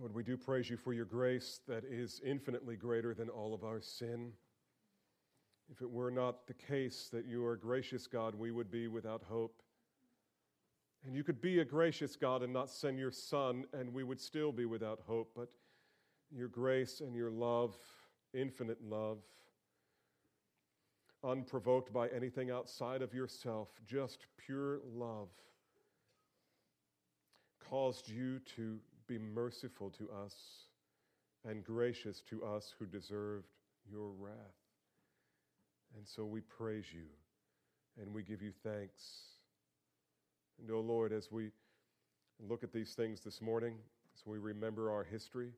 Lord, we do praise you for your grace that is infinitely greater than all of our sin. If it were not the case that you are a gracious God, we would be without hope. And you could be a gracious God and not send your Son, and we would still be without hope. But your grace and your love, infinite love, unprovoked by anything outside of yourself, just pure love, caused you to be merciful to us and gracious to us who deserved your wrath. And so we praise you and we give you thanks. And, O Lord, as we look at these things this morning, as we remember our history,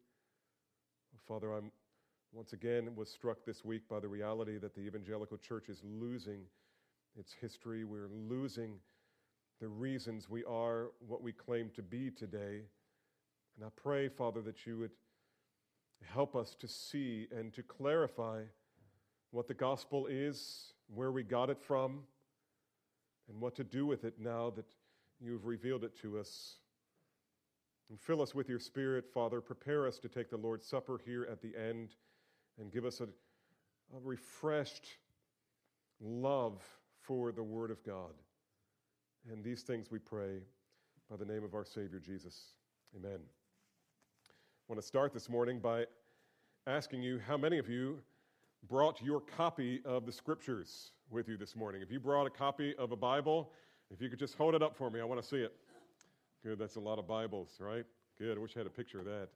Father, I once again was struck this week by the reality that the evangelical church is losing its history. We're losing the reasons we are what we claim to be today. And I pray, Father, that you would help us to see and to clarify what the gospel is, where we got it from, and what to do with it now that you've revealed it to us. And fill us with your Spirit, Father. Prepare us to take the Lord's Supper here at the end and give us a refreshed love for the Word of God. And these things we pray by the name of our Savior, Jesus. Amen. I want to start this morning by asking you how many of you brought your copy of the Scriptures with you this morning. If you brought a copy of a Bible, if you could just hold it up for me, I want to see it. Good, that's a lot of Bibles, right? Good, I wish I had a picture of that.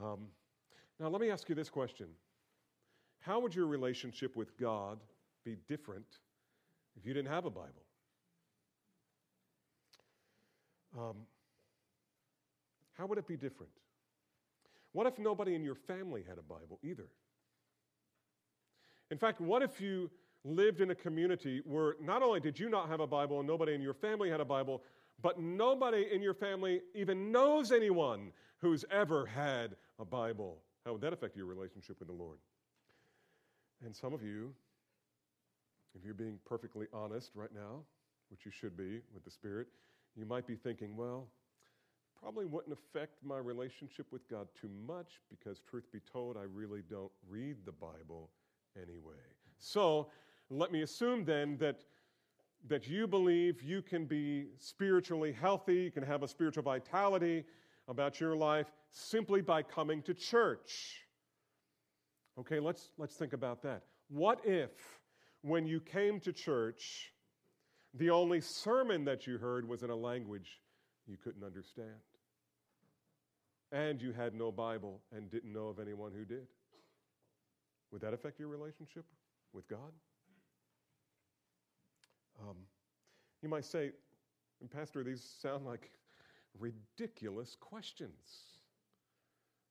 Now let me ask you this question. How would your relationship with God be different if you didn't have a Bible? How would it be different? What if nobody in your family had a Bible either? In fact, what if you lived in a community where not only did you not have a Bible and nobody in your family had a Bible, but nobody in your family even knows anyone who's ever had a Bible. How would that affect your relationship with the Lord? And some of you, if you're being perfectly honest right now, which you should be with the Spirit, you might be thinking, well, probably wouldn't affect my relationship with God too much because, truth be told, I really don't read the Bible anyway. So let me assume then that you believe you can be spiritually healthy, you can have a spiritual vitality about your life simply by coming to church. Okay, let's think about that. What if, when you came to church, the only sermon that you heard was in a language you couldn't understand, and you had no Bible and didn't know of anyone who did? Would that affect your relationship with God? You might say, and Pastor, these sound like ridiculous questions.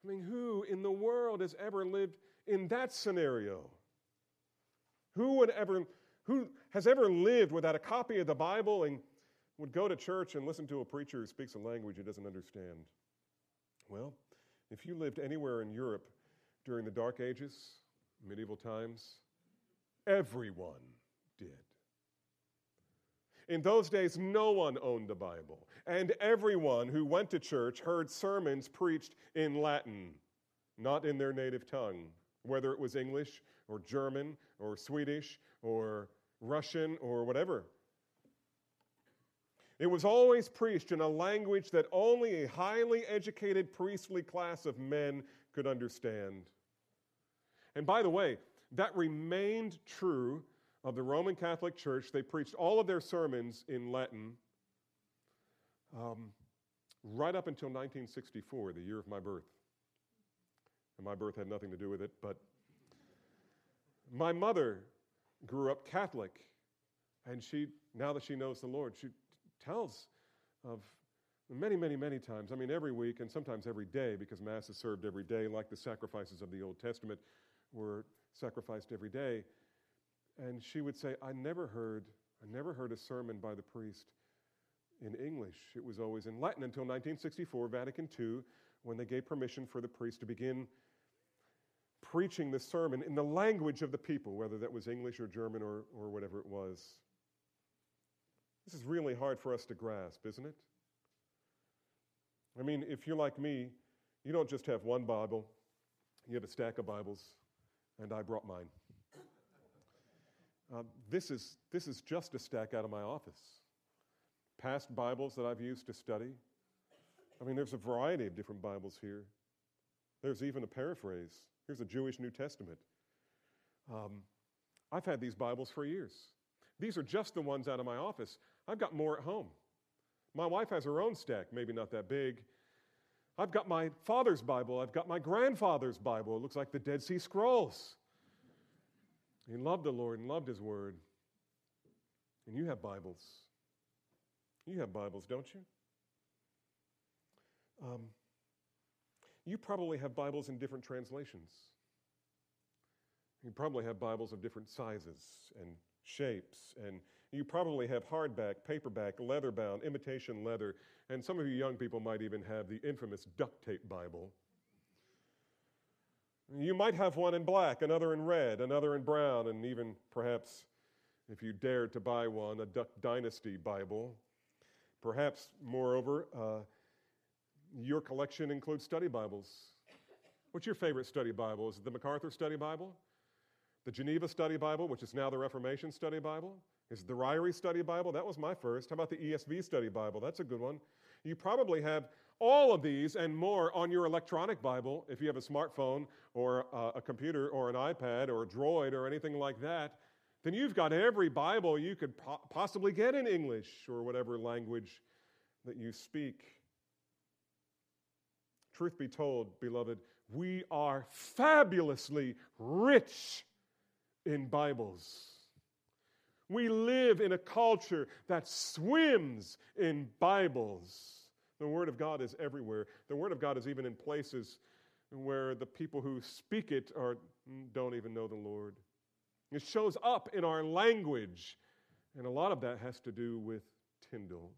I mean, who in the world has ever lived in that scenario? Who has ever lived without a copy of the Bible and would go to church and listen to a preacher who speaks a language he doesn't understand? Well, if you lived anywhere in Europe during the Dark Ages, medieval times, everyone did. In those days, no one owned a Bible, and everyone who went to church heard sermons preached in Latin, not in their native tongue, whether it was English or German or Swedish or Russian or whatever. It was always preached in a language that only a highly educated priestly class of men could understand. And by the way, that remained true of the Roman Catholic Church. They preached all of their sermons in Latin right up until 1964, the year of my birth. And my birth had nothing to do with it, but my mother grew up Catholic, and she, now that she knows the Lord, she tells of many, many, many times, I mean every week and sometimes every day, because Mass is served every day, like the sacrifices of the Old Testament were sacrificed every day. And she would say, I never heard a sermon by the priest in English. It was always in Latin until 1964, Vatican II, when they gave permission for the priest to begin preaching the sermon in the language of the people, whether that was English or German or whatever it was. This is really hard for us to grasp, isn't it? I mean, if you're like me, You don't just have one Bible, you have a stack of Bibles, and I brought mine. This is just a stack out of my office. Past Bibles that I've used to study. I mean, there's a variety of different Bibles here. There's even a paraphrase. Here's a Jewish New Testament. I've had these Bibles for years. These are just the ones out of my office. I've got more at home. My wife has her own stack, maybe not that big. I've got my father's Bible. I've got my grandfather's Bible. It looks like the Dead Sea Scrolls. He loved the Lord and loved his word. And you have Bibles. You have Bibles, don't you? You probably have Bibles in different translations. You probably have Bibles of different sizes and shapes, and you probably have hardback, paperback, leather-bound, imitation leather, and some of you young people might even have the infamous duct tape Bible. You might have one in black, another in red, another in brown, and even perhaps, if you dared to buy one, a Duck Dynasty Bible. Perhaps, moreover, your collection includes study Bibles. What's your favorite study Bible? Is it the MacArthur Study Bible? The Geneva Study Bible, which is now the Reformation Study Bible? Is it the Ryrie Study Bible? That was my first. How about the ESV Study Bible? That's a good one. You probably have all of these and more on your electronic Bible, if you have a smartphone or a computer or an iPad or a Droid or anything like that. Then you've got every Bible you could possibly get in English or whatever language that you speak. Truth be told, beloved, we are fabulously rich in Bibles. We live in a culture that swims in Bibles. The Word of God is everywhere. The Word of God is even in places where the people who speak it don't even know the Lord. It shows up in our language, and a lot of that has to do with Tyndale.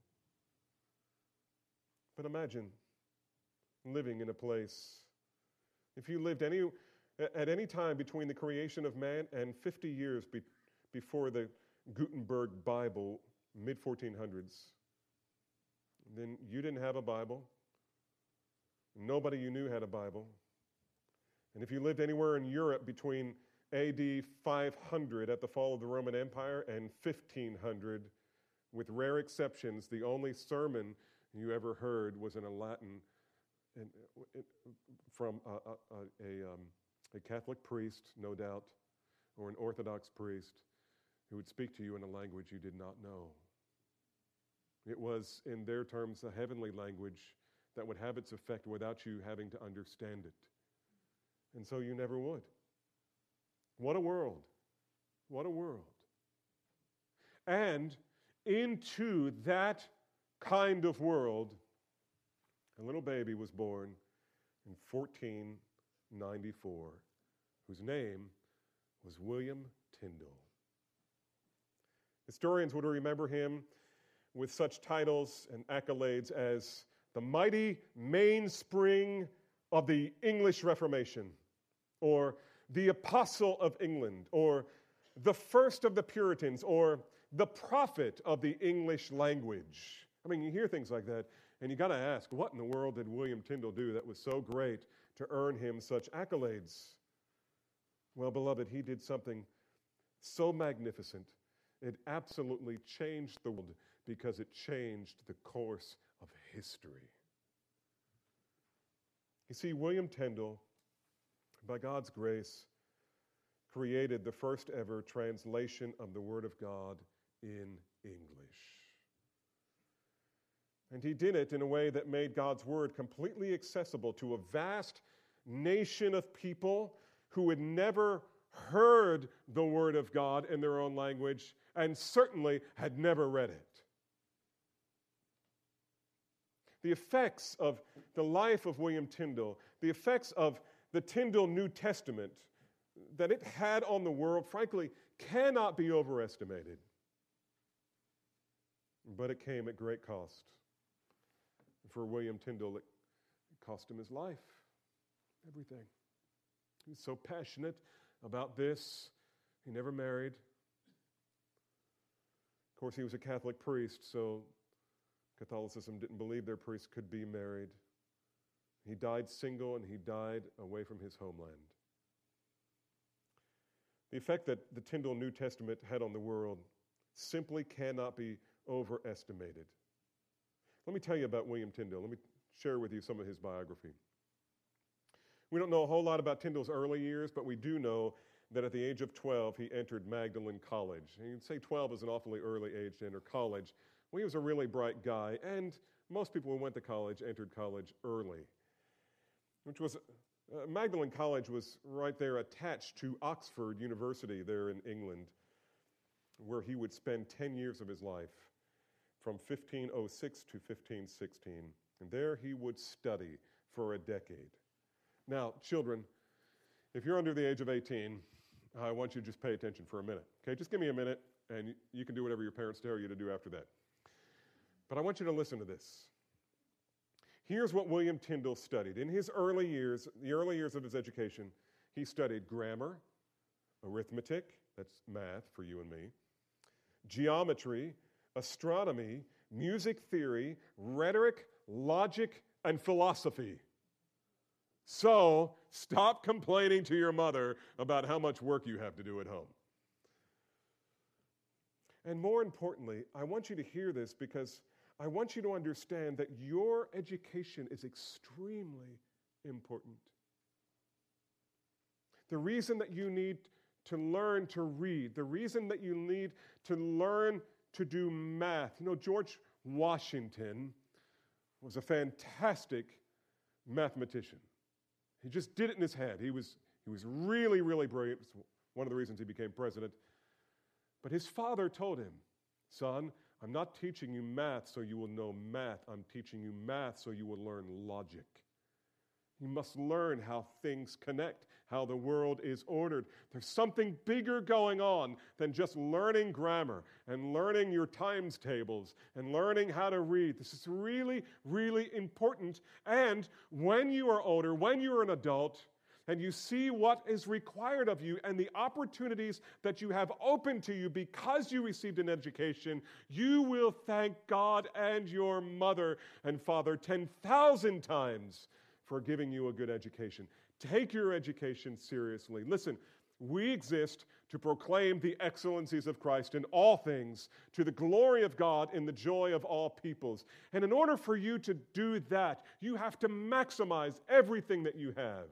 But imagine living in a place. If you lived at any time between the creation of man and 50 years before the Gutenberg Bible, mid-1400s, then you didn't have a Bible. Nobody you knew had a Bible. And if you lived anywhere in Europe between AD 500 at the fall of the Roman Empire and 1500, with rare exceptions, the only sermon you ever heard was in a Latin from a Catholic priest, no doubt, or an Orthodox priest who would speak to you in a language you did not know. It was, in their terms, a heavenly language that would have its effect without you having to understand it. And so you never would. What a world. What a world. And into that kind of world, a little baby was born in 1494, whose name was William Tyndale. Historians would remember him with such titles and accolades as the mighty mainspring of the English Reformation, or the Apostle of England, or the first of the Puritans, or the prophet of the English language. I mean, you hear things like that, and you got to ask, what in the world did William Tyndale do that was so great to earn him such accolades? Well, beloved, he did something so magnificent, it absolutely changed the world because it changed the course of history. You see, William Tyndale, by God's grace, created the first ever translation of the Word of God in English. And he did it in a way that made God's word completely accessible to a vast nation of people who had never heard the word of God in their own language and certainly had never read it. The effects of the life of William Tyndale, the effects of the Tyndale New Testament that it had on the world, frankly, cannot be overestimated. But it came at great cost. For William Tyndale, it cost him his life, everything. He was so passionate about this. He never married. Of course, he was a Catholic priest, so Catholicism didn't believe their priests could be married. He died single and he died away from his homeland. The effect that the Tyndale New Testament had on the world simply cannot be overestimated. Let me tell you about William Tyndale. Let me share with you some of his biography. We don't know a whole lot about Tyndale's early years, but we do know that at the age of 12, he entered Magdalen College. And you'd say 12 is an awfully early age to enter college. Well, he was a really bright guy, and most people who went to college entered college early, which was Magdalen College was right there attached to Oxford University there in England, where he would spend 10 years of his life from 1506 to 1516. And there he would study for a decade. Now, children, if you're under the age of 18, I want you to just pay attention for a minute. Okay, just give me a minute, and you can do whatever your parents tell you to do after that. But I want you to listen to this. Here's what William Tyndale studied. In his early years, the early years of his education, he studied grammar, arithmetic, that's math for you and me, geometry, astronomy, music theory, rhetoric, logic, and philosophy. So, stop complaining to your mother about how much work you have to do at home. And more importantly, I want you to hear this because I want you to understand that your education is extremely important. The reason that you need to learn to read, the reason that you need to learn to do math. You know, George Washington was a fantastic mathematician. He just did it in his head. He was really, really brilliant. It's one of the reasons he became president. But his father told him, "Son, I'm not teaching you math so you will know math. I'm teaching you math so you will learn logic. You must learn how things connect, how the world is ordered. There's something bigger going on than just learning grammar and learning your times tables and learning how to read. This is really, really important. And when you are older, when you're an adult, and you see what is required of you and the opportunities that you have open to you because you received an education, you will thank God and your mother and father 10,000 times for giving you a good education. Take your education seriously. Listen, we exist to proclaim the excellencies of Christ in all things, to the glory of God in the joy of all peoples. And in order for you to do that, you have to maximize everything that you have.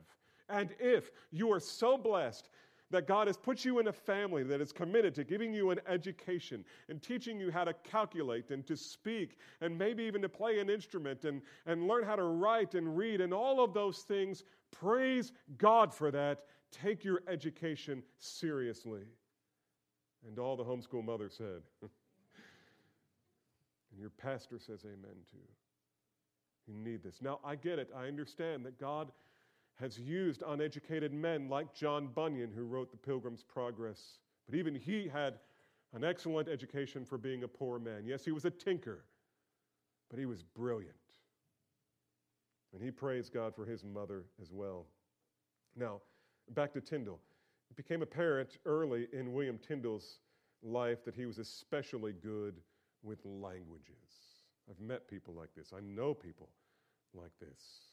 And if you are so blessed that God has put you in a family that is committed to giving you an education and teaching you how to calculate and to speak and maybe even to play an instrument and learn how to write and read and all of those things, praise God for that. Take your education seriously. And all the homeschool mothers said, and your pastor says amen too. You need this. Now, I get it. I understand that God has used uneducated men like John Bunyan, who wrote The Pilgrim's Progress. But even he had an excellent education for being a poor man. Yes, he was a tinker, but he was brilliant. And he praised God for his mother as well. Now, back to Tyndale. It became apparent early in William Tyndale's life that he was especially good with languages. I've met people like this. I know people like this.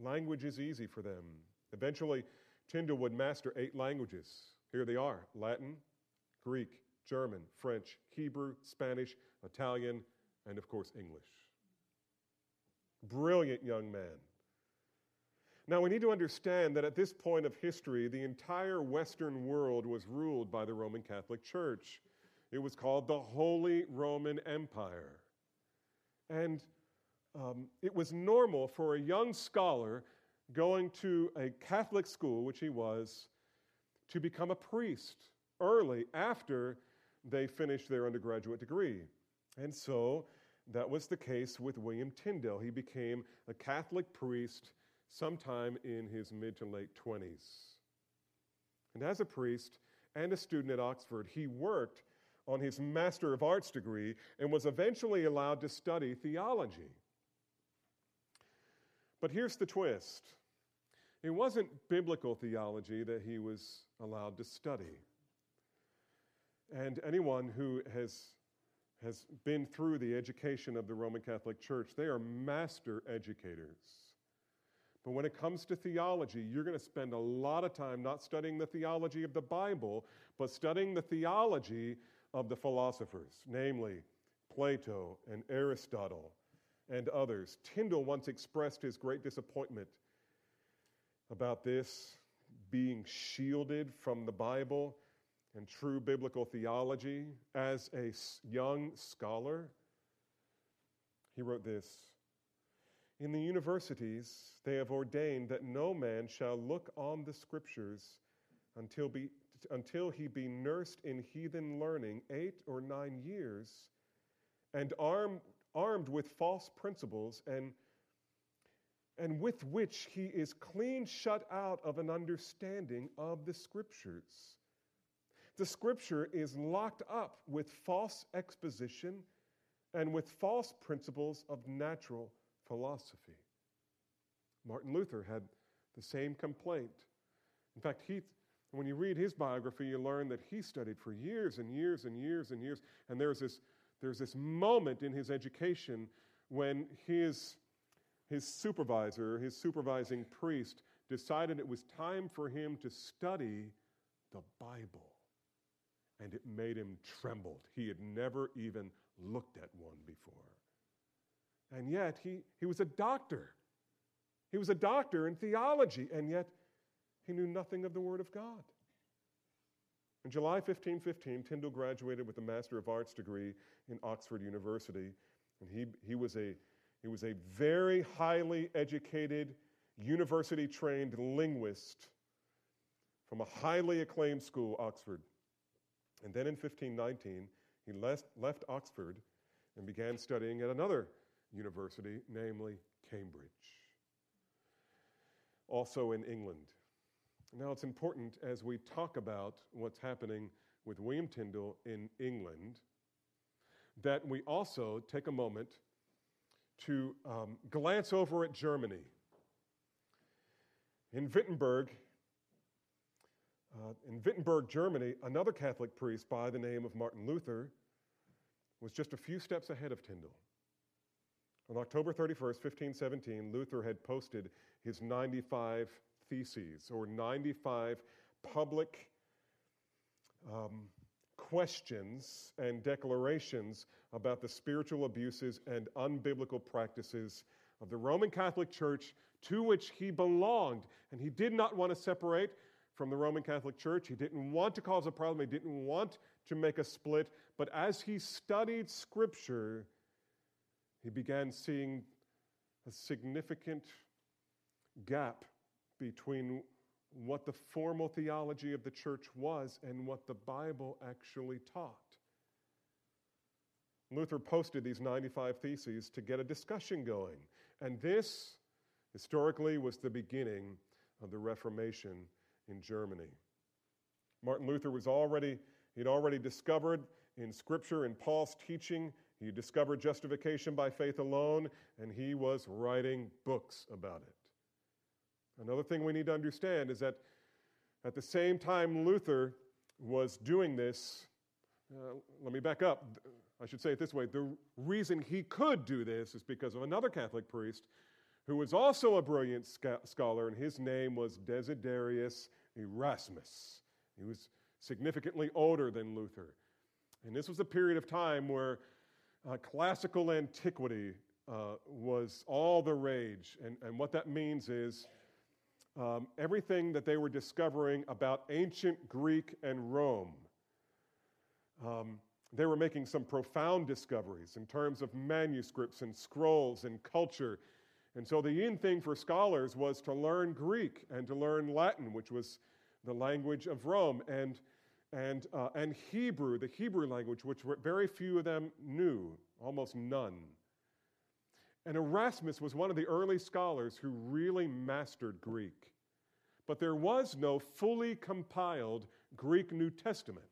Language is easy for them. Eventually, Tyndale would master 8 languages. Here they are: Latin, Greek, German, French, Hebrew, Spanish, Italian, and of course, English. Brilliant young man. Now, we need to understand that at this point of history, the entire Western world was ruled by the Roman Catholic Church. It was called the Holy Roman Empire. And it was normal for a young scholar going to a Catholic school, which he was, to become a priest early after they finished their undergraduate degree. And so that was the case with William Tyndale. He became a Catholic priest sometime in his mid to late 20s. And as a priest and a student at Oxford, he worked on his Master of Arts degree and was eventually allowed to study theology. But here's the twist. It wasn't biblical theology that he was allowed to study. And anyone who has been through the education of the Roman Catholic Church, they are master educators. But when it comes to theology, you're going to spend a lot of time not studying the theology of the Bible, but studying the theology of the philosophers, namely Plato and Aristotle and others. Tyndale once expressed his great disappointment about this being shielded from the Bible and true biblical theology. As a young scholar, he wrote this: "In the universities, they have ordained that no man shall look on the Scriptures until he be nursed in heathen learning 8 or 9 years, and armed with false principles, and with which he is clean shut out of an understanding of the Scriptures. The Scripture is locked up with false exposition and with false principles of natural philosophy." Martin Luther had the same complaint. In fact, when you read his biography, you learn that he studied for years and years and years and years, and there's this moment in his education when his supervisor, his supervising priest, decided it was time for him to study the Bible. And it made him tremble. He had never even looked at one before. And yet, he was a doctor. He was a doctor in theology, and yet he knew nothing of the Word of God. In July 1515, Tyndale graduated with a Master of Arts degree in Oxford University, and he was a very highly educated, university-trained linguist from a highly acclaimed school, Oxford. And then in 1519, he left Oxford and began studying at another university, namely Cambridge, also in England. Now, it's important as we talk about what's happening with William Tyndale in England that we also take a moment to glance over at Germany. In Wittenberg, Germany, another Catholic priest by the name of Martin Luther was just a few steps ahead of Tyndale. On October 31st, 1517, Luther had posted his 95 theses, or 95 public questions and declarations about the spiritual abuses and unbiblical practices of the Roman Catholic Church to which he belonged. And he did not want to separate from the Roman Catholic Church. He didn't want to cause a problem. He didn't want to make a split. But as he studied Scripture, he began seeing a significant gap between what the formal theology of the church was and what the Bible actually taught. Luther posted these 95 theses to get a discussion going. And this, historically, was the beginning of the Reformation in Germany. Martin Luther he'd already discovered in Scripture, in Paul's teaching, he discovered justification by faith alone, and he was writing books about it. Another thing we need to understand is that at the same time Luther was doing this, let me back up. I should say it this way. The reason he could do this is because of another Catholic priest who was also a brilliant scholar, and his name was Desiderius Erasmus. He was significantly older than Luther. And this was a period of time where classical antiquity was all the rage. And what that means is everything that they were discovering about ancient Greek and Rome. They were making some profound discoveries in terms of manuscripts and scrolls and culture. And so the in thing for scholars was to learn Greek and to learn Latin, which was the language of Rome, and Hebrew, the Hebrew language, which very few of them knew, almost none. And Erasmus was one of the early scholars who really mastered Greek. But there was no fully compiled Greek New Testament.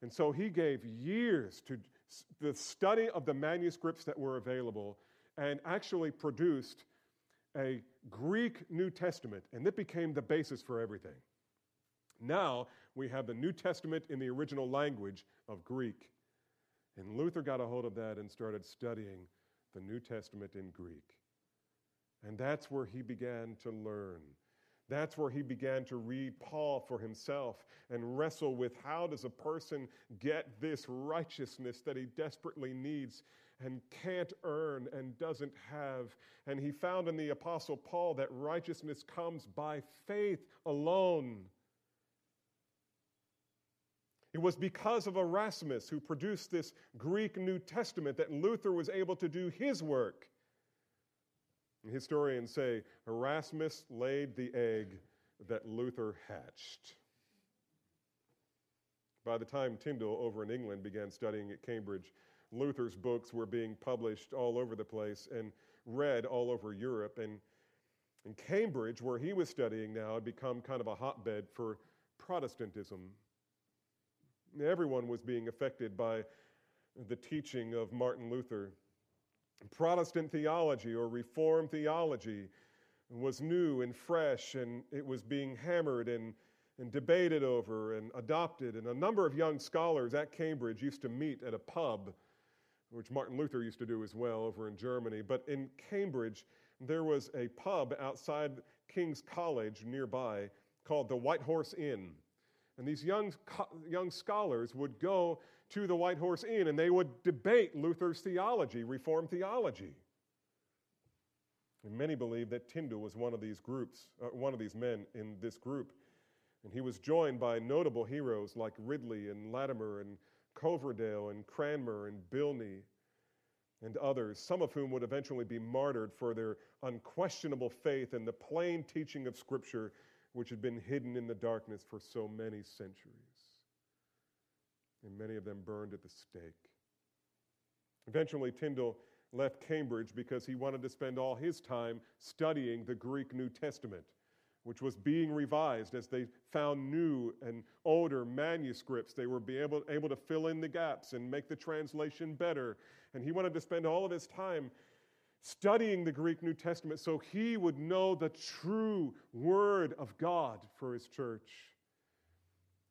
And so he gave years to the study of the manuscripts that were available and actually produced a Greek New Testament, and that became the basis for everything. Now we have the New Testament in the original language of Greek. And Luther got a hold of that and started studying the New Testament in Greek. And that's where he began to learn. That's where he began to read Paul for himself and wrestle with how does a person get this righteousness that he desperately needs and can't earn and doesn't have. And he found in the Apostle Paul that righteousness comes by faith alone. It was because of Erasmus, who produced this Greek New Testament, that Luther was able to do his work. Historians say Erasmus laid the egg that Luther hatched. By the time Tyndale over in England began studying at Cambridge, Luther's books were being published all over the place and read all over Europe. And in Cambridge, where he was studying now, had become kind of a hotbed for Protestantism. Everyone was being affected by the teaching of Martin Luther. Protestant theology or Reformed theology was new and fresh, and it was being hammered and debated over and adopted. And a number of young scholars at Cambridge used to meet at a pub, which Martin Luther used to do as well over in Germany. But in Cambridge, there was a pub outside King's College nearby called the White Horse Inn. And these young scholars would go to the White Horse Inn and they would debate Luther's theology, Reformed theology. And many believe that Tyndale was one of these groups, one of these men in this group. And he was joined by notable heroes like Ridley and Latimer and Coverdale and Cranmer and Bilney and others, some of whom would eventually be martyred for their unquestionable faith in the plain teaching of Scripture, which had been hidden in the darkness for so many centuries. And many of them burned at the stake. Eventually, Tyndale left Cambridge because he wanted to spend all his time studying the Greek New Testament, which was being revised as they found new and older manuscripts. They were able to fill in the gaps and make the translation better. And he wanted to spend all of his time studying the Greek New Testament so he would know the true Word of God for his church.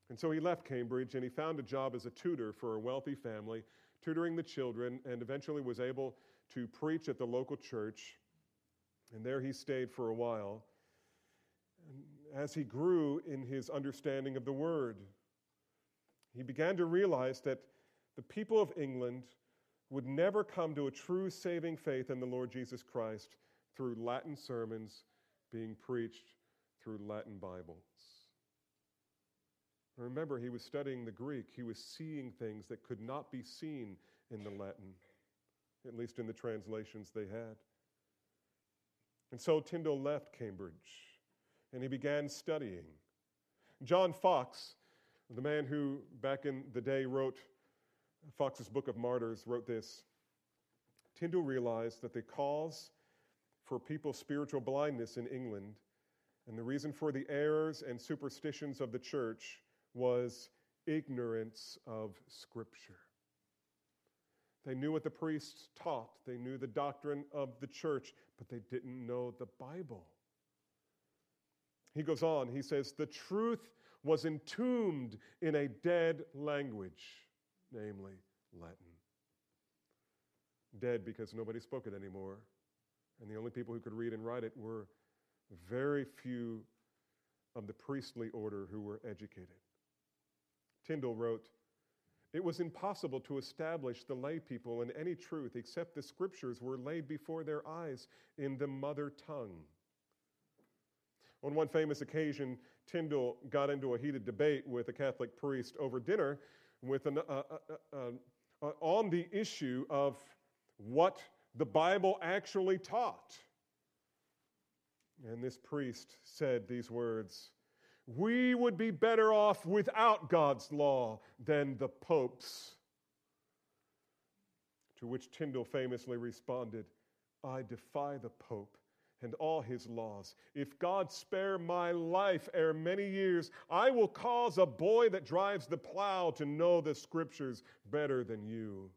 And so he left Cambridge and he found a job as a tutor for a wealthy family, tutoring the children, and eventually was able to preach at the local church. And there he stayed for a while as he grew in his understanding of the Word. He began to realize that the people of England would never come to a true saving faith in the Lord Jesus Christ through Latin sermons being preached through Latin Bibles. Remember, he was studying the Greek. He was seeing things that could not be seen in the Latin, at least in the translations they had. And so Tyndale left Cambridge, and he began studying. John Fox, the man who back in the day wrote Fox's Book of Martyrs, wrote this: Tyndale realized that the cause for people's spiritual blindness in England and the reason for the errors and superstitions of the church was ignorance of Scripture. They knew what the priests taught, they knew the doctrine of the church, but they didn't know the Bible. He goes on, he says, the truth was entombed in a dead language, namely Latin. Dead because nobody spoke it anymore, and the only people who could read and write it were very few of the priestly order who were educated. Tyndale wrote, it was impossible to establish the lay people in any truth except the Scriptures were laid before their eyes in the mother tongue. On one famous occasion, Tyndale got into a heated debate with a Catholic priest over dinner on the issue of what the Bible actually taught. And this priest said these words: we would be better off without God's law than the Pope's. To which Tyndale famously responded, I defy the Pope and all his laws. If God spare my life ere many years, I will cause a boy that drives the plow to know the Scriptures better than you.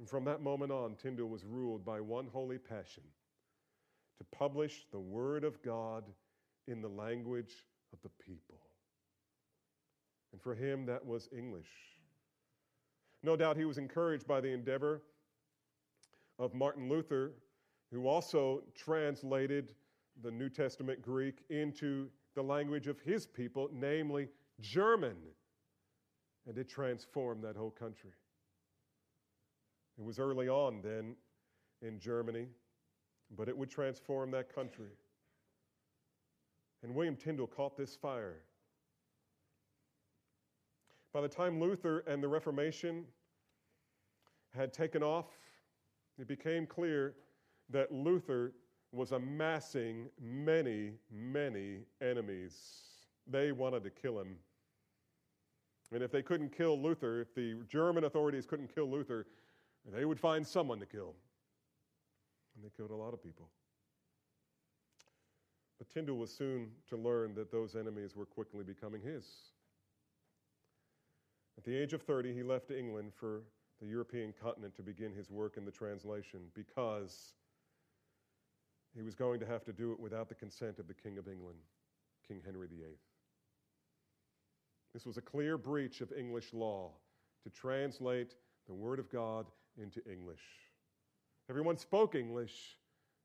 And from that moment on, Tyndale was ruled by one holy passion: to publish the Word of God in the language of the people. And for him, that was English. No doubt he was encouraged by the endeavor of Martin Luther, who also translated the New Testament Greek into the language of his people, namely German. And it transformed that whole country. It was early on then in Germany, but it would transform that country. And William Tyndale caught this fire. By the time Luther and the Reformation had taken off, it became clear that Luther was amassing many, many enemies. They wanted to kill him. And if they couldn't kill Luther, if the German authorities couldn't kill Luther, they would find someone to kill. And they killed a lot of people. But Tyndale was soon to learn that those enemies were quickly becoming his. At the age of 30, he left England for the European continent to begin his work in the translation, because he was going to have to do it without the consent of the King of England, King Henry VIII. This was a clear breach of English law to translate the Word of God into English. Everyone spoke English,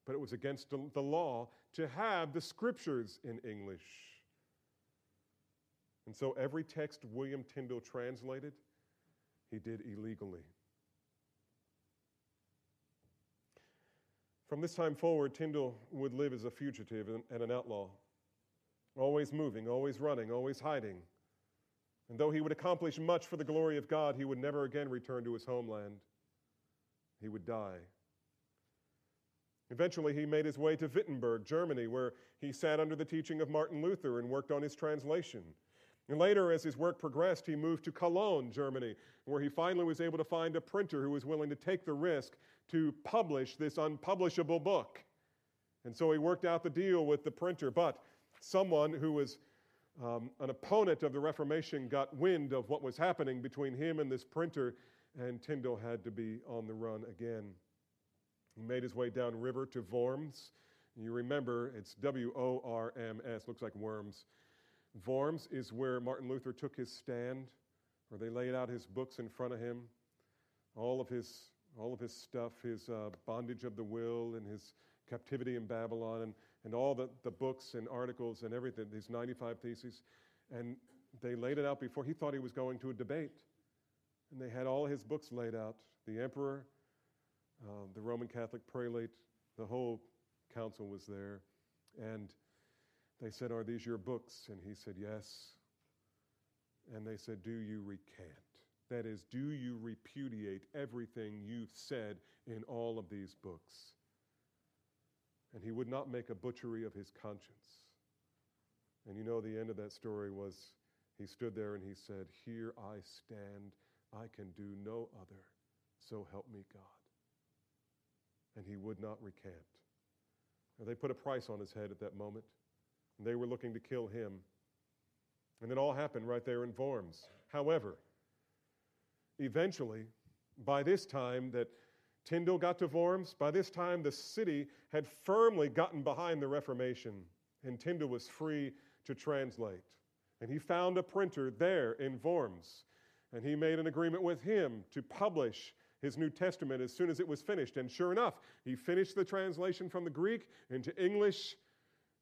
but it was against the law to have the Scriptures in English. And so every text William Tyndale translated, he did illegally. From this time forward, Tyndale would live as a fugitive and an outlaw, always moving, always running, always hiding. And though he would accomplish much for the glory of God, he would never again return to his homeland. He would die. Eventually, he made his way to Wittenberg, Germany, where he sat under the teaching of Martin Luther and worked on his translation. And later, as his work progressed, he moved to Cologne, Germany, where he finally was able to find a printer who was willing to take the risk to publish this unpublishable book. And so he worked out the deal with the printer, but someone who was an opponent of the Reformation got wind of what was happening between him and this printer, and Tyndale had to be on the run again. He made his way down river to Worms. You remember, it's W-O-R-M-S, looks like worms. Worms is where Martin Luther took his stand, where they laid out his books in front of him, all of his stuff, his bondage of the will and his captivity in Babylon, and all the books and articles and everything, these 95 theses. And they laid it out before. He thought he was going to a debate. And they had all his books laid out, the emperor, the Roman Catholic prelate, the whole council was there. And they said, "Are these your books?" And he said, "Yes." And they said, "Do you recant? That is, do you repudiate everything you've said in all of these books?" And he would not make a butchery of his conscience. And you know the end of that story was he stood there and he said, "Here I stand. I can do no other. So help me God." And he would not recant. And they put a price on his head at that moment. And they were looking to kill him. And it all happened right there in Worms. However, eventually, by this time that Tyndale got to Worms, by this time the city had firmly gotten behind the Reformation, and Tyndale was free to translate. And he found a printer there in Worms, and he made an agreement with him to publish his New Testament as soon as it was finished. And sure enough, he finished the translation from the Greek into English,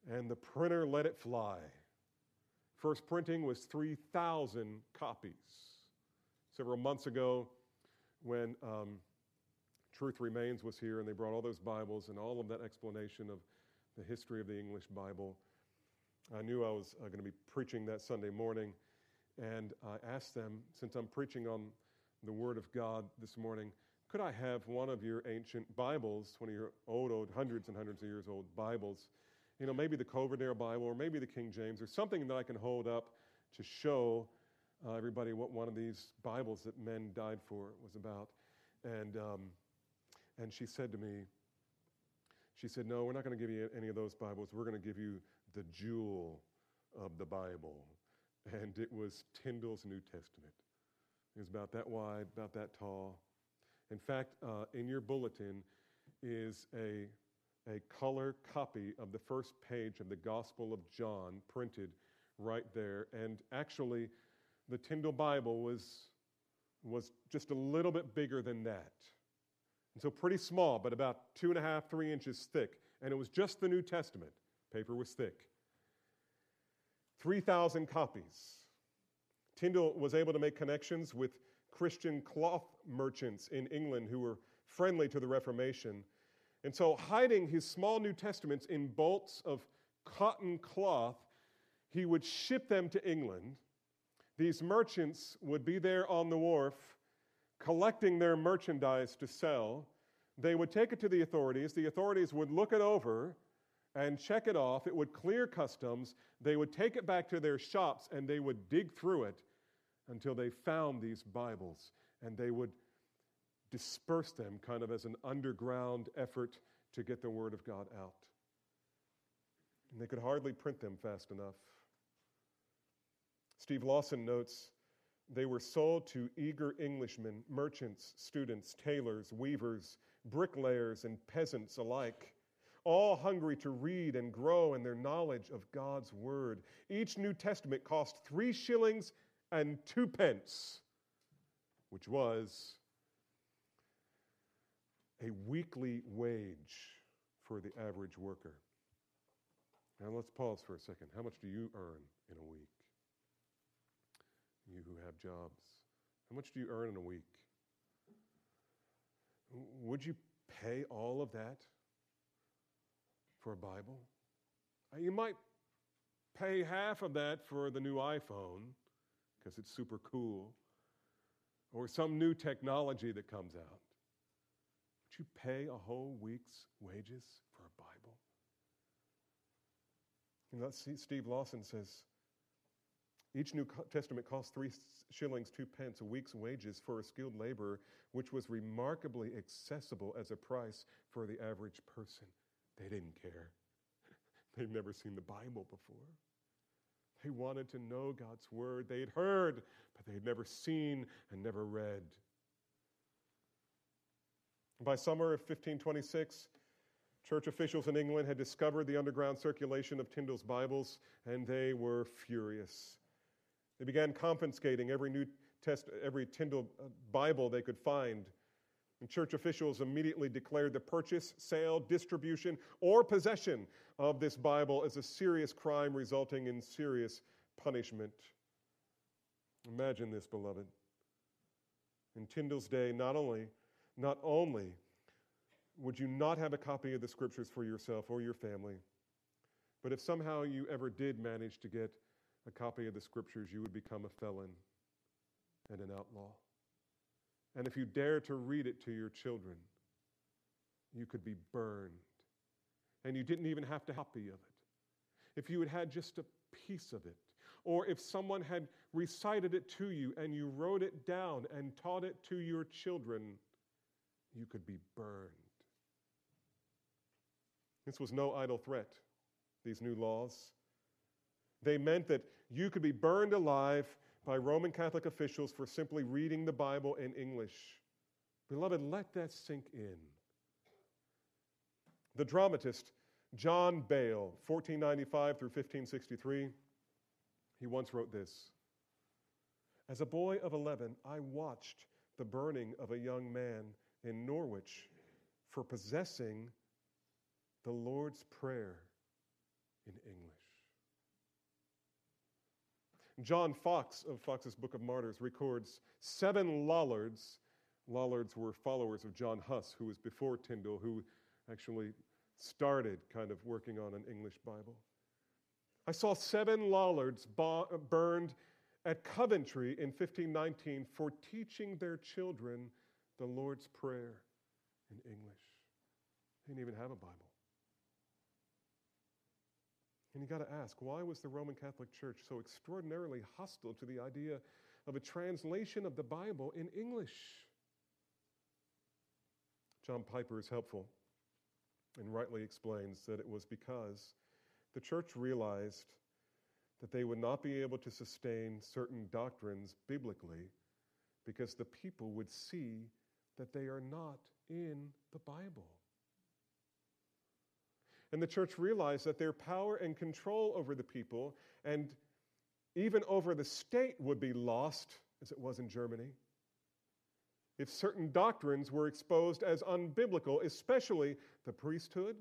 and the printer let it fly. First printing was 3,000 copies. Several months ago, when Truth Remains was here, and they brought all those Bibles and all of that explanation of the history of the English Bible, I knew I was going to be preaching that Sunday morning, and I asked them, since I'm preaching on the Word of God this morning, could I have one of your ancient Bibles, one of your old, hundreds and hundreds of years old Bibles, you know, maybe the Coverdale Bible or maybe the King James or something that I can hold up to show everybody what one of these Bibles that men died for was about. And she said to me, "No, we're not going to give you any of those Bibles. We're going to give you the jewel of the Bible." And it was Tyndale's New Testament. It was about that wide, about that tall. In fact, in your bulletin is a color copy of the first page of the Gospel of John printed right there. And actually, the Tyndale Bible was just a little bit bigger than that. And so pretty small, but about 2.5, 3 inches thick. And it was just the New Testament. Paper was thick. 3,000 copies. Tyndale was able to make connections with Christian cloth merchants in England who were friendly to the Reformation. And so hiding his small New Testaments in bolts of cotton cloth, he would ship them to England. These merchants would be there on the wharf collecting their merchandise to sell. They would take it to the authorities. The authorities would look it over and check it off. It would clear customs. They would take it back to their shops, and they would dig through it until they found these Bibles, and they would disperse them kind of as an underground effort to get the Word of God out. And they could hardly print them fast enough. Steve Lawson notes, they were sold to eager Englishmen, merchants, students, tailors, weavers, bricklayers, and peasants alike, all hungry to read and grow in their knowledge of God's Word. Each New Testament cost 3 shillings and 2 pence, which was a weekly wage for the average worker. Now let's pause for a second. How much do you earn in a week? You who have jobs, how much do you earn in a week? Would you pay all of that for a Bible? You might pay half of that for the new iPhone because it's super cool, or some new technology that comes out. Would you pay a whole week's wages for a Bible? And let's see, Steve Lawson says, each New Testament cost 3 shillings, 2 pence, a week's wages for a skilled laborer, which was remarkably accessible as a price for the average person. They didn't care. They'd never seen the Bible before. They wanted to know God's Word. They'd heard, but they'd never seen and never read. By summer of 1526, church officials in England had discovered the underground circulation of Tyndale's Bibles, and they were furious. They began confiscating every Tyndale Bible they could find. And church officials immediately declared the purchase, sale, distribution, or possession of this Bible as a serious crime resulting in serious punishment. Imagine this, beloved. In Tyndale's day, not only would you not have a copy of the Scriptures for yourself or your family, but if somehow you ever did manage to get a copy of the Scriptures, you would become a felon and an outlaw. And if you dare to read it to your children, you could be burned. And you didn't even have to have a copy of it. If you had had just a piece of it, or if someone had recited it to you and you wrote it down and taught it to your children, you could be burned. This was no idle threat, these new laws. They meant that you could be burned alive by Roman Catholic officials for simply reading the Bible in English. Beloved, let that sink in. The dramatist John Bale, 1495 through 1563, he once wrote this: as a boy of 11, I watched the burning of a young man in Norwich for possessing the Lord's Prayer in English. John Fox of Fox's Book of Martyrs records 7 Lollards. Lollards were followers of John Huss, who was before Tyndale, who actually started kind of working on an English Bible. I saw 7 Lollards burned at Coventry in 1519 for teaching their children the Lord's Prayer in English. They didn't even have a Bible. And you got to ask, why was the Roman Catholic Church so extraordinarily hostile to the idea of a translation of the Bible in English? John Piper is helpful and rightly explains that it was because the church realized that they would not be able to sustain certain doctrines biblically because the people would see that they are not in the Bible. And the church realized that their power and control over the people and even over the state would be lost, as it was in Germany. if certain doctrines were exposed as unbiblical, especially the priesthood,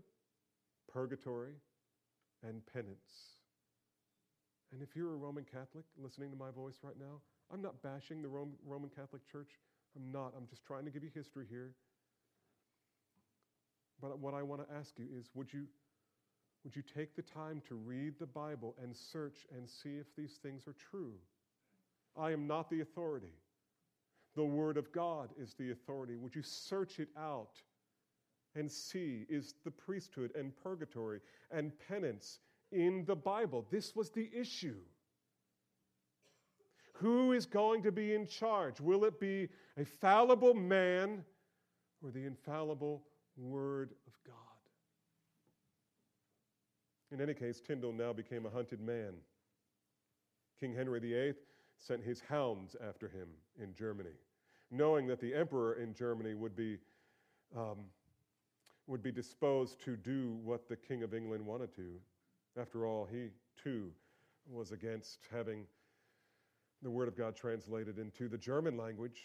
purgatory, and penance. And if you're a Roman Catholic listening to my voice right now, I'm not bashing the Roman Catholic Church. I'm not. I'm just trying to give you history here. But what I want to ask you is, would you take the time to read the Bible and search and see if these things are true? I am not the authority. The Word of God is the authority. Would you search it out and see, is the priesthood and purgatory and penance in the Bible? This was the issue. Who is going to be in charge? Will it be a fallible man or the infallible Word of God? In any case, Tyndale now became a hunted man. King Henry VIII sent his hounds after him in Germany, knowing that the emperor in Germany would be disposed to do what the King of England wanted to. After all, he too was against having the Word of God translated into the German language.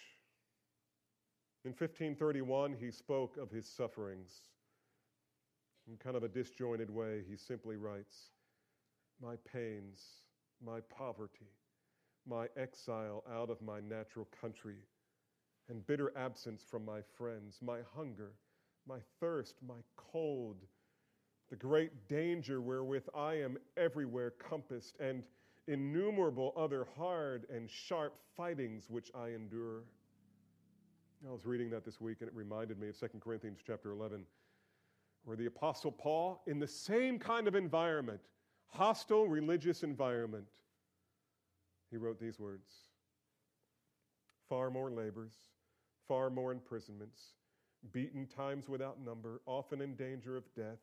In 1531, he spoke of his sufferings. In kind of a disjointed way, he simply writes, "My pains, my poverty, my exile out of my natural country, and bitter absence from my friends, my hunger, my thirst, my cold, the great danger wherewith I am everywhere compassed, and innumerable other hard and sharp fightings which I endure." I was reading that this week, and it reminded me of 2 Corinthians chapter 11, where the Apostle Paul, in the same kind of environment, hostile religious environment, he wrote these words, "Far more labors, far more imprisonments, beaten times without number, often in danger of death.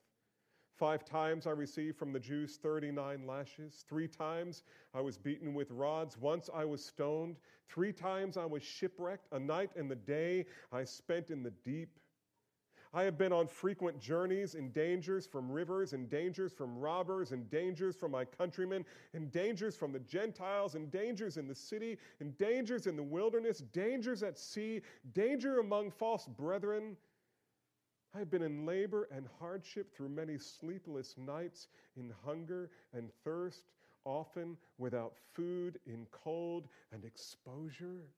5 times I received from the Jews 39 lashes. 3 times I was beaten with rods. Once I was stoned. 3 times I was shipwrecked. A night and the day I spent in the deep. I have been on frequent journeys, in dangers from rivers, in dangers from robbers, in dangers from my countrymen, in dangers from the Gentiles, in dangers in the city, in dangers in the wilderness, dangers at sea, danger among false brethren. I have been in labor and hardship through many sleepless nights, in hunger and thirst, often without food, in cold and exposure."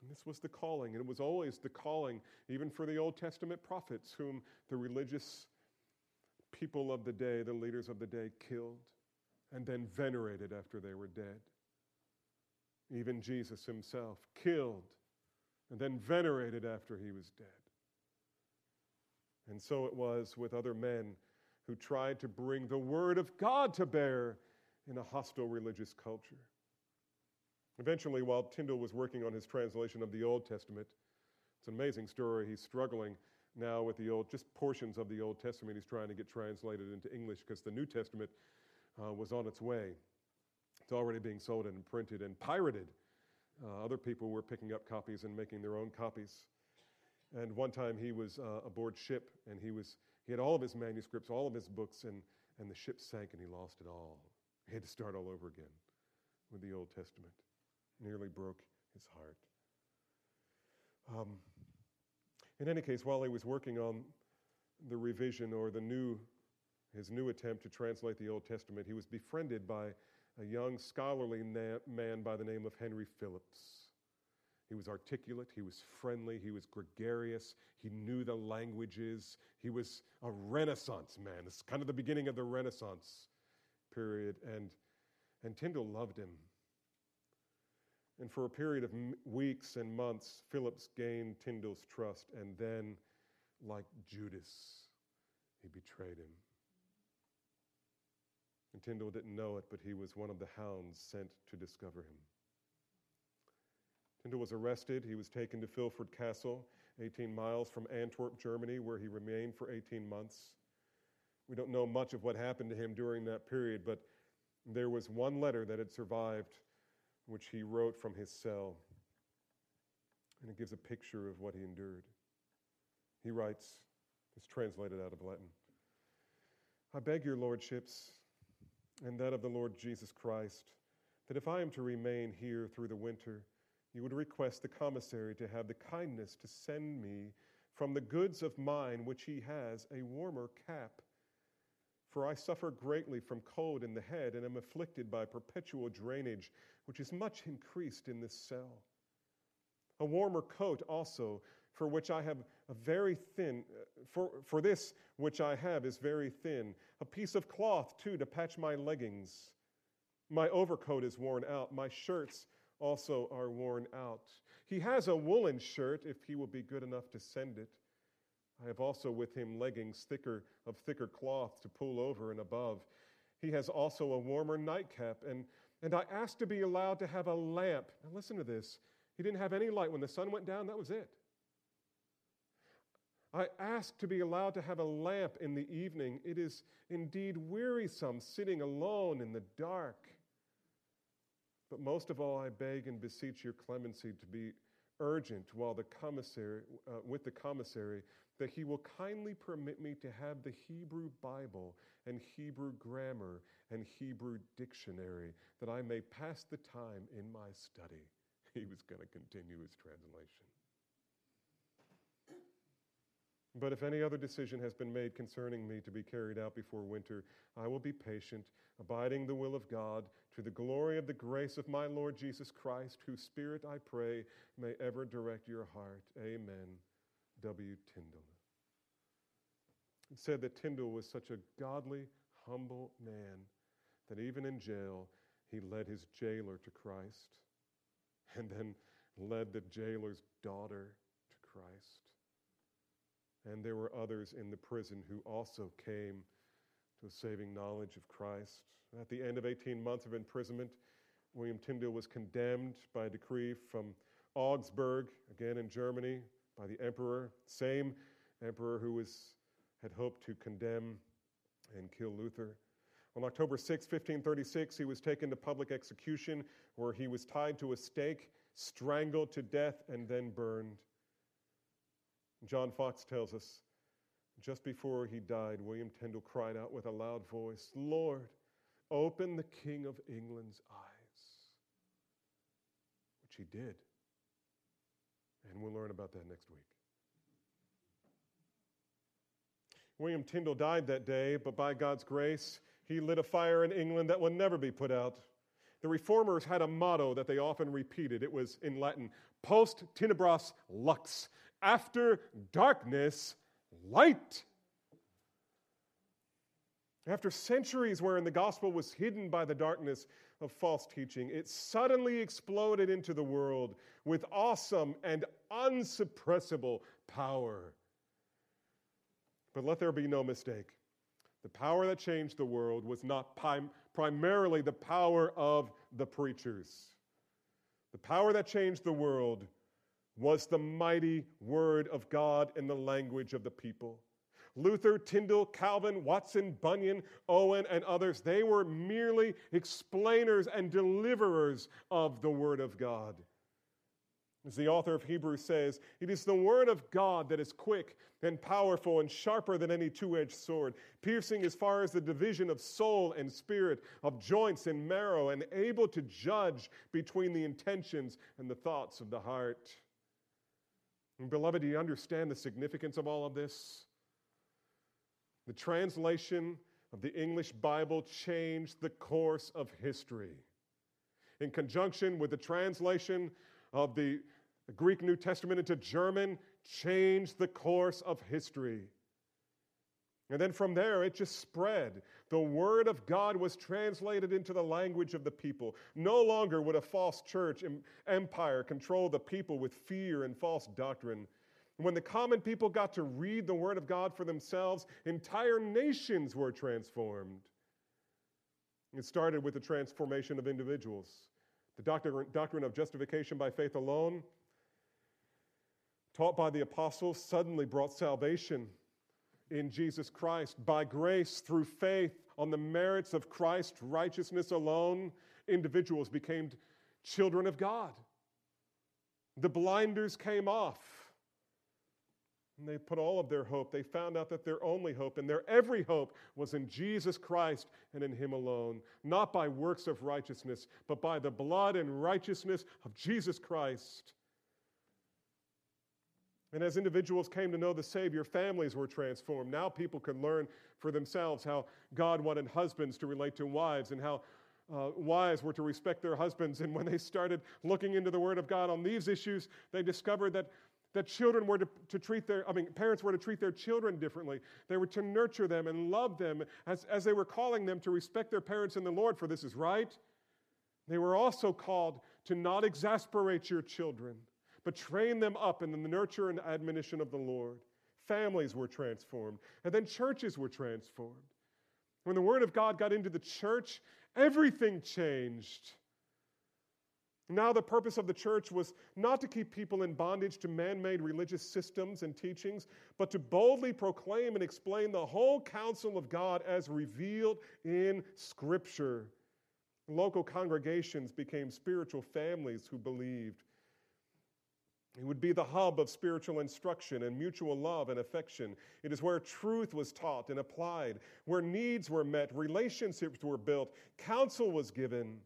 And this was the calling, and it was always the calling, even for the Old Testament prophets, whom the religious people of the day, the leaders of the day, killed and then venerated after they were dead. Even Jesus himself, killed and then venerated after he was dead. And so it was with other men who tried to bring the Word of God to bear in a hostile religious culture. Eventually, while Tyndale was working on his translation of the Old Testament, it's an amazing story. He's struggling now with the old, just portions of the Old Testament he's trying to get translated into English, because the New Testament was on its way. It's already being sold and printed and pirated. Other people were picking up copies and making their own copies. And one time he was aboard ship, and he had all of his manuscripts, all of his books, and the ship sank and he lost it all. He had to start all over again with the Old Testament. Nearly broke his heart. In any case, while he was working on the revision or his new attempt to translate the Old Testament, he was befriended by a young scholarly man by the name of Henry Phillips. He was articulate, he was friendly, he was gregarious, he knew the languages, he was a Renaissance man. It's kind of the beginning of the Renaissance period, and Tyndale loved him. And for a period of weeks and months, Phillips gained Tyndale's trust, and then, like Judas, he betrayed him. And Tyndale didn't know it, but he was one of the hounds sent to discover him. Tyndale was arrested. He was taken to Filford Castle, 18 miles from Antwerp, Germany, where he remained for 18 months. We don't know much of what happened to him during that period, but there was one letter that had survived, which he wrote from his cell. And it gives a picture of what he endured. He writes, it's translated out of Latin, "I beg your lordships, and that of the Lord Jesus Christ, that if I am to remain here through the winter, you would request the commissary to have the kindness to send me from the goods of mine which he has a warmer cap. For I suffer greatly from cold in the head and am afflicted by perpetual drainage, which is much increased in this cell. A warmer coat also, for which I have a very thin, for this which I have is very thin, a piece of cloth too to patch my leggings. My overcoat is worn out, my shirts also are worn out. He has a woolen shirt, if he will be good enough to send it. I have also with him leggings of thicker cloth to pull over and above. He has also a warmer nightcap, and I asked to be allowed to have a lamp. Now listen to this. He didn't have any light. When the sun went down, that was it. I asked to be allowed to have a lamp in the evening. It is indeed wearisome sitting alone in the dark. But most of all, I beg and beseech your clemency to be urgent with the commissary, that he will kindly permit me to have the Hebrew Bible and Hebrew grammar and Hebrew dictionary, that I may pass the time in my study. He was going to continue his translation. But if any other decision has been made concerning me to be carried out before winter, I will be patient, abiding the will of God, to the glory of the grace of my Lord Jesus Christ, whose spirit, I pray, may ever direct your heart. Amen. W. Tyndale. It said that Tyndale was such a godly, humble man that even in jail, he led his jailer to Christ, and then led the jailer's daughter to Christ. And there were others in the prison who also came to a saving knowledge of Christ. At the end of 18 months of imprisonment, William Tyndale was condemned by a decree from Augsburg, again in Germany, by the emperor, same emperor who had hoped to condemn and kill Luther. On October 6, 1536, he was taken to public execution, where he was tied to a stake, strangled to death, and then burned. John Fox tells us, just before he died, William Tyndale cried out with a loud voice, "Lord, open the King of England's eyes," which he did. And we'll learn about that next week. William Tyndale died that day, but by God's grace, he lit a fire in England that will never be put out. The reformers had a motto that they often repeated. It was in Latin, post tenebras lux, after darkness, light. After centuries wherein the gospel was hidden by the darkness of false teaching, it suddenly exploded into the world with awesome and unsuppressible power. But let there be no mistake. The power that changed the world was not primarily the power of the preachers. The power that changed the world was the mighty word of God in the language of the people. Luther, Tyndale, Calvin, Watson, Bunyan, Owen, and others, they were merely explainers and deliverers of the word of God. As the author of Hebrews says, it is the word of God that is quick and powerful and sharper than any two-edged sword, piercing as far as the division of soul and spirit, of joints and marrow, and able to judge between the intentions and the thoughts of the heart. And beloved, do you understand the significance of all of this? The translation of the English Bible changed the course of history. In conjunction with the translation of the Greek New Testament into German changed the course of history. And then from there, it just spread. The word of God was translated into the language of the people. No longer would a false church empire control the people with fear and false doctrine. When the common people got to read the word of God for themselves, entire nations were transformed. It started with the transformation of individuals. The doctrine of justification by faith alone, taught by the apostles, suddenly brought salvation in Jesus Christ. By grace, through faith, on the merits of Christ's righteousness alone, individuals became children of God. The blinders came off. And they put all of their hope. They found out that their only hope and their every hope was in Jesus Christ and in him alone, not by works of righteousness, but by the blood and righteousness of Jesus Christ. And as individuals came to know the Savior, families were transformed. Now people could learn for themselves how God wanted husbands to relate to wives and how wives were to respect their husbands. And when they started looking into the Word of God on these issues, they discovered that children were to treat parents were to treat their children differently. They were to nurture them and love them as they were calling them to respect their parents in the Lord, for this is right. They were also called to not exasperate your children, but train them up in the nurture and admonition of the Lord. Families were transformed, and then churches were transformed. When the Word of God got into the church, everything changed. Now the purpose of the church was not to keep people in bondage to man-made religious systems and teachings, but to boldly proclaim and explain the whole counsel of God as revealed in Scripture. Local congregations became spiritual families who believed. It would be the hub of spiritual instruction and mutual love and affection. It is where truth was taught and applied, where needs were met, relationships were built, counsel was given,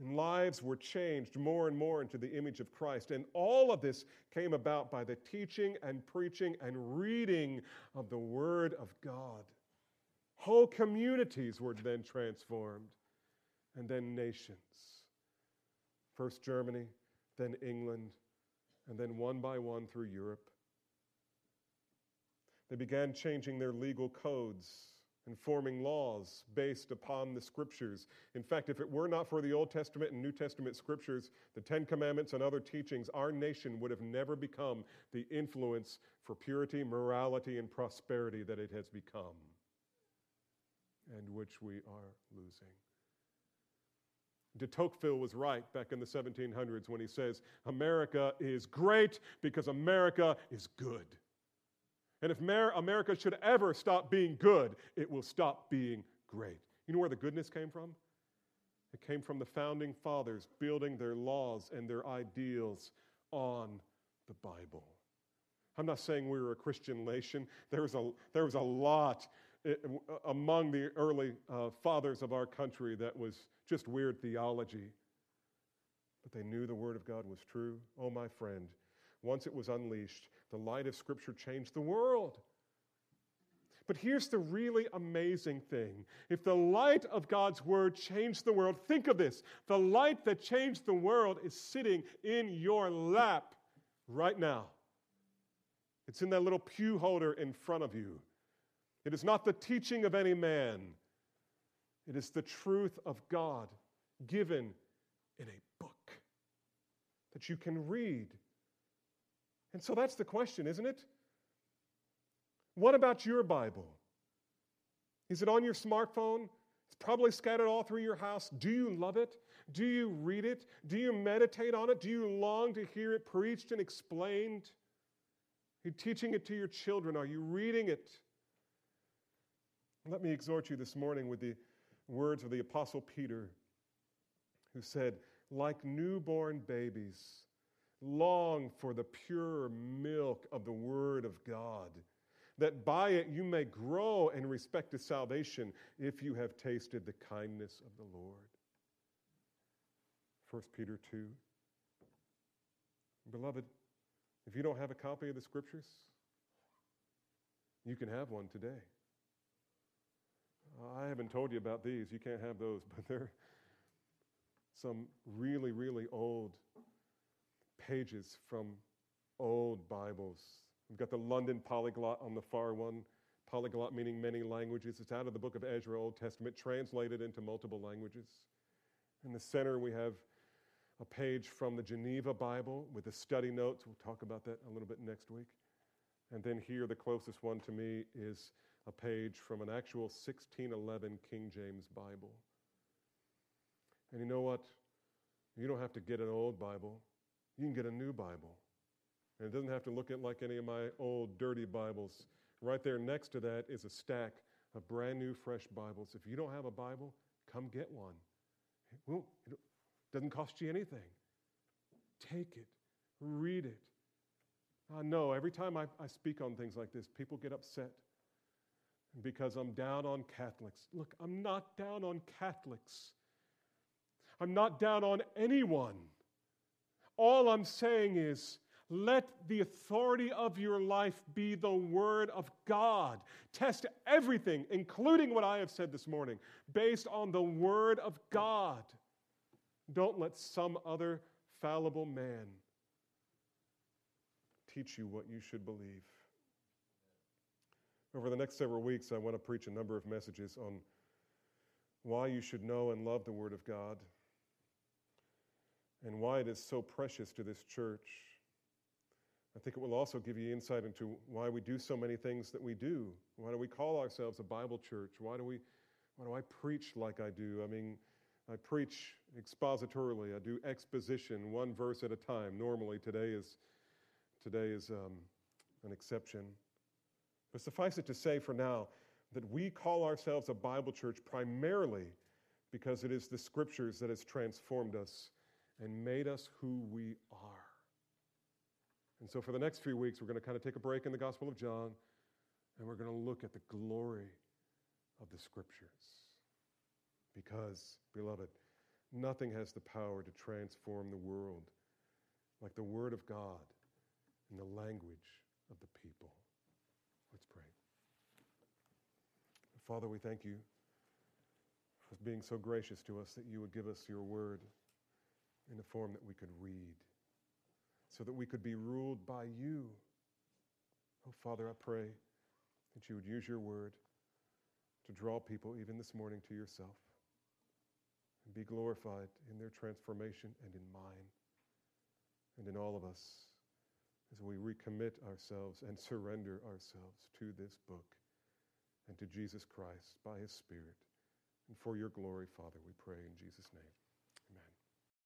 and lives were changed more and more into the image of Christ. And all of this came about by the teaching and preaching and reading of the Word of God. Whole communities were then transformed, and then nations. First Germany, then England, and then one by one through Europe. They began changing their legal codes and forming laws based upon the Scriptures. In fact, if it were not for the Old Testament and New Testament Scriptures, the Ten Commandments and other teachings, our nation would have never become the influence for purity, morality, and prosperity that it has become, and which we are losing. De Tocqueville was right back in the 1700s when he says, America is great because America is good. And if America should ever stop being good, it will stop being great. You know where the goodness came from? It came from the founding fathers building their laws and their ideals on the Bible. I'm not saying we were a Christian nation. There was a lot among the early fathers of our country that was just weird theology. But they knew the Word of God was true. Oh, my friend, once it was unleashed, the light of Scripture changed the world. But here's the really amazing thing. If the light of God's Word changed the world, think of this. The light that changed the world is sitting in your lap right now. It's in that little pew holder in front of you. It is not the teaching of any man. It is the truth of God given in a book that you can read. And so that's the question, isn't it? What about your Bible? Is it on your smartphone? It's probably scattered all through your house. Do you love it? Do you read it? Do you meditate on it? Do you long to hear it preached and explained? Are you teaching it to your children? Are you reading it? Let me exhort you this morning with the words of the Apostle Peter, who said, like newborn babies, long for the pure milk of the Word of God, that by it you may grow in respect to salvation if you have tasted the kindness of the Lord. 1 Peter 2. Beloved, if you don't have a copy of the Scriptures, you can have one today. I haven't told you about these. You can't have those, but they're some really, really old pages from old Bibles. We've got the London Polyglot on the far one. Polyglot meaning many languages. It's out of the book of Ezra, Old Testament, translated into multiple languages. In the center, we have a page from the Geneva Bible with the study notes. We'll talk about that a little bit next week. And then here, the closest one to me is a page from an actual 1611 King James Bible. And you know what? You don't have to get an old Bible. You can get a new Bible. And it doesn't have to look like any of my old dirty Bibles. Right there next to that is a stack of brand new fresh Bibles. If you don't have a Bible, come get one. It doesn't cost you anything. Take it. Read it. No, every time I speak on things like this, people get upset because I'm down on Catholics. Look, I'm not down on Catholics. I'm not down on anyone. All I'm saying is, let the authority of your life be the Word of God. Test everything, including what I have said this morning, based on the Word of God. Don't let some other fallible man teach you what you should believe. Over the next several weeks, I want to preach a number of messages on why you should know and love the Word of God and why it is so precious to this church. I think it will also give you insight into why we do so many things that we do. Why do we call ourselves a Bible church? Why do I preach like I do? I mean, I preach expositorily. I do exposition, one verse at a time. Normally, today is an exception. But suffice it to say for now that we call ourselves a Bible church primarily because it is the Scriptures that has transformed us and made us who we are. And so for the next few weeks, we're going to kind of take a break in the Gospel of John, and we're going to look at the glory of the Scriptures. Because, beloved, nothing has the power to transform the world like the Word of God and the language of the people. Let's pray. Father, we thank you for being so gracious to us that you would give us your word in a form that we could read, so that we could be ruled by you. Oh, Father, I pray that you would use your word to draw people, even this morning, to yourself and be glorified in their transformation and in mine and in all of us as we recommit ourselves and surrender ourselves to this book and to Jesus Christ by his Spirit. And for your glory, Father, we pray in Jesus' name.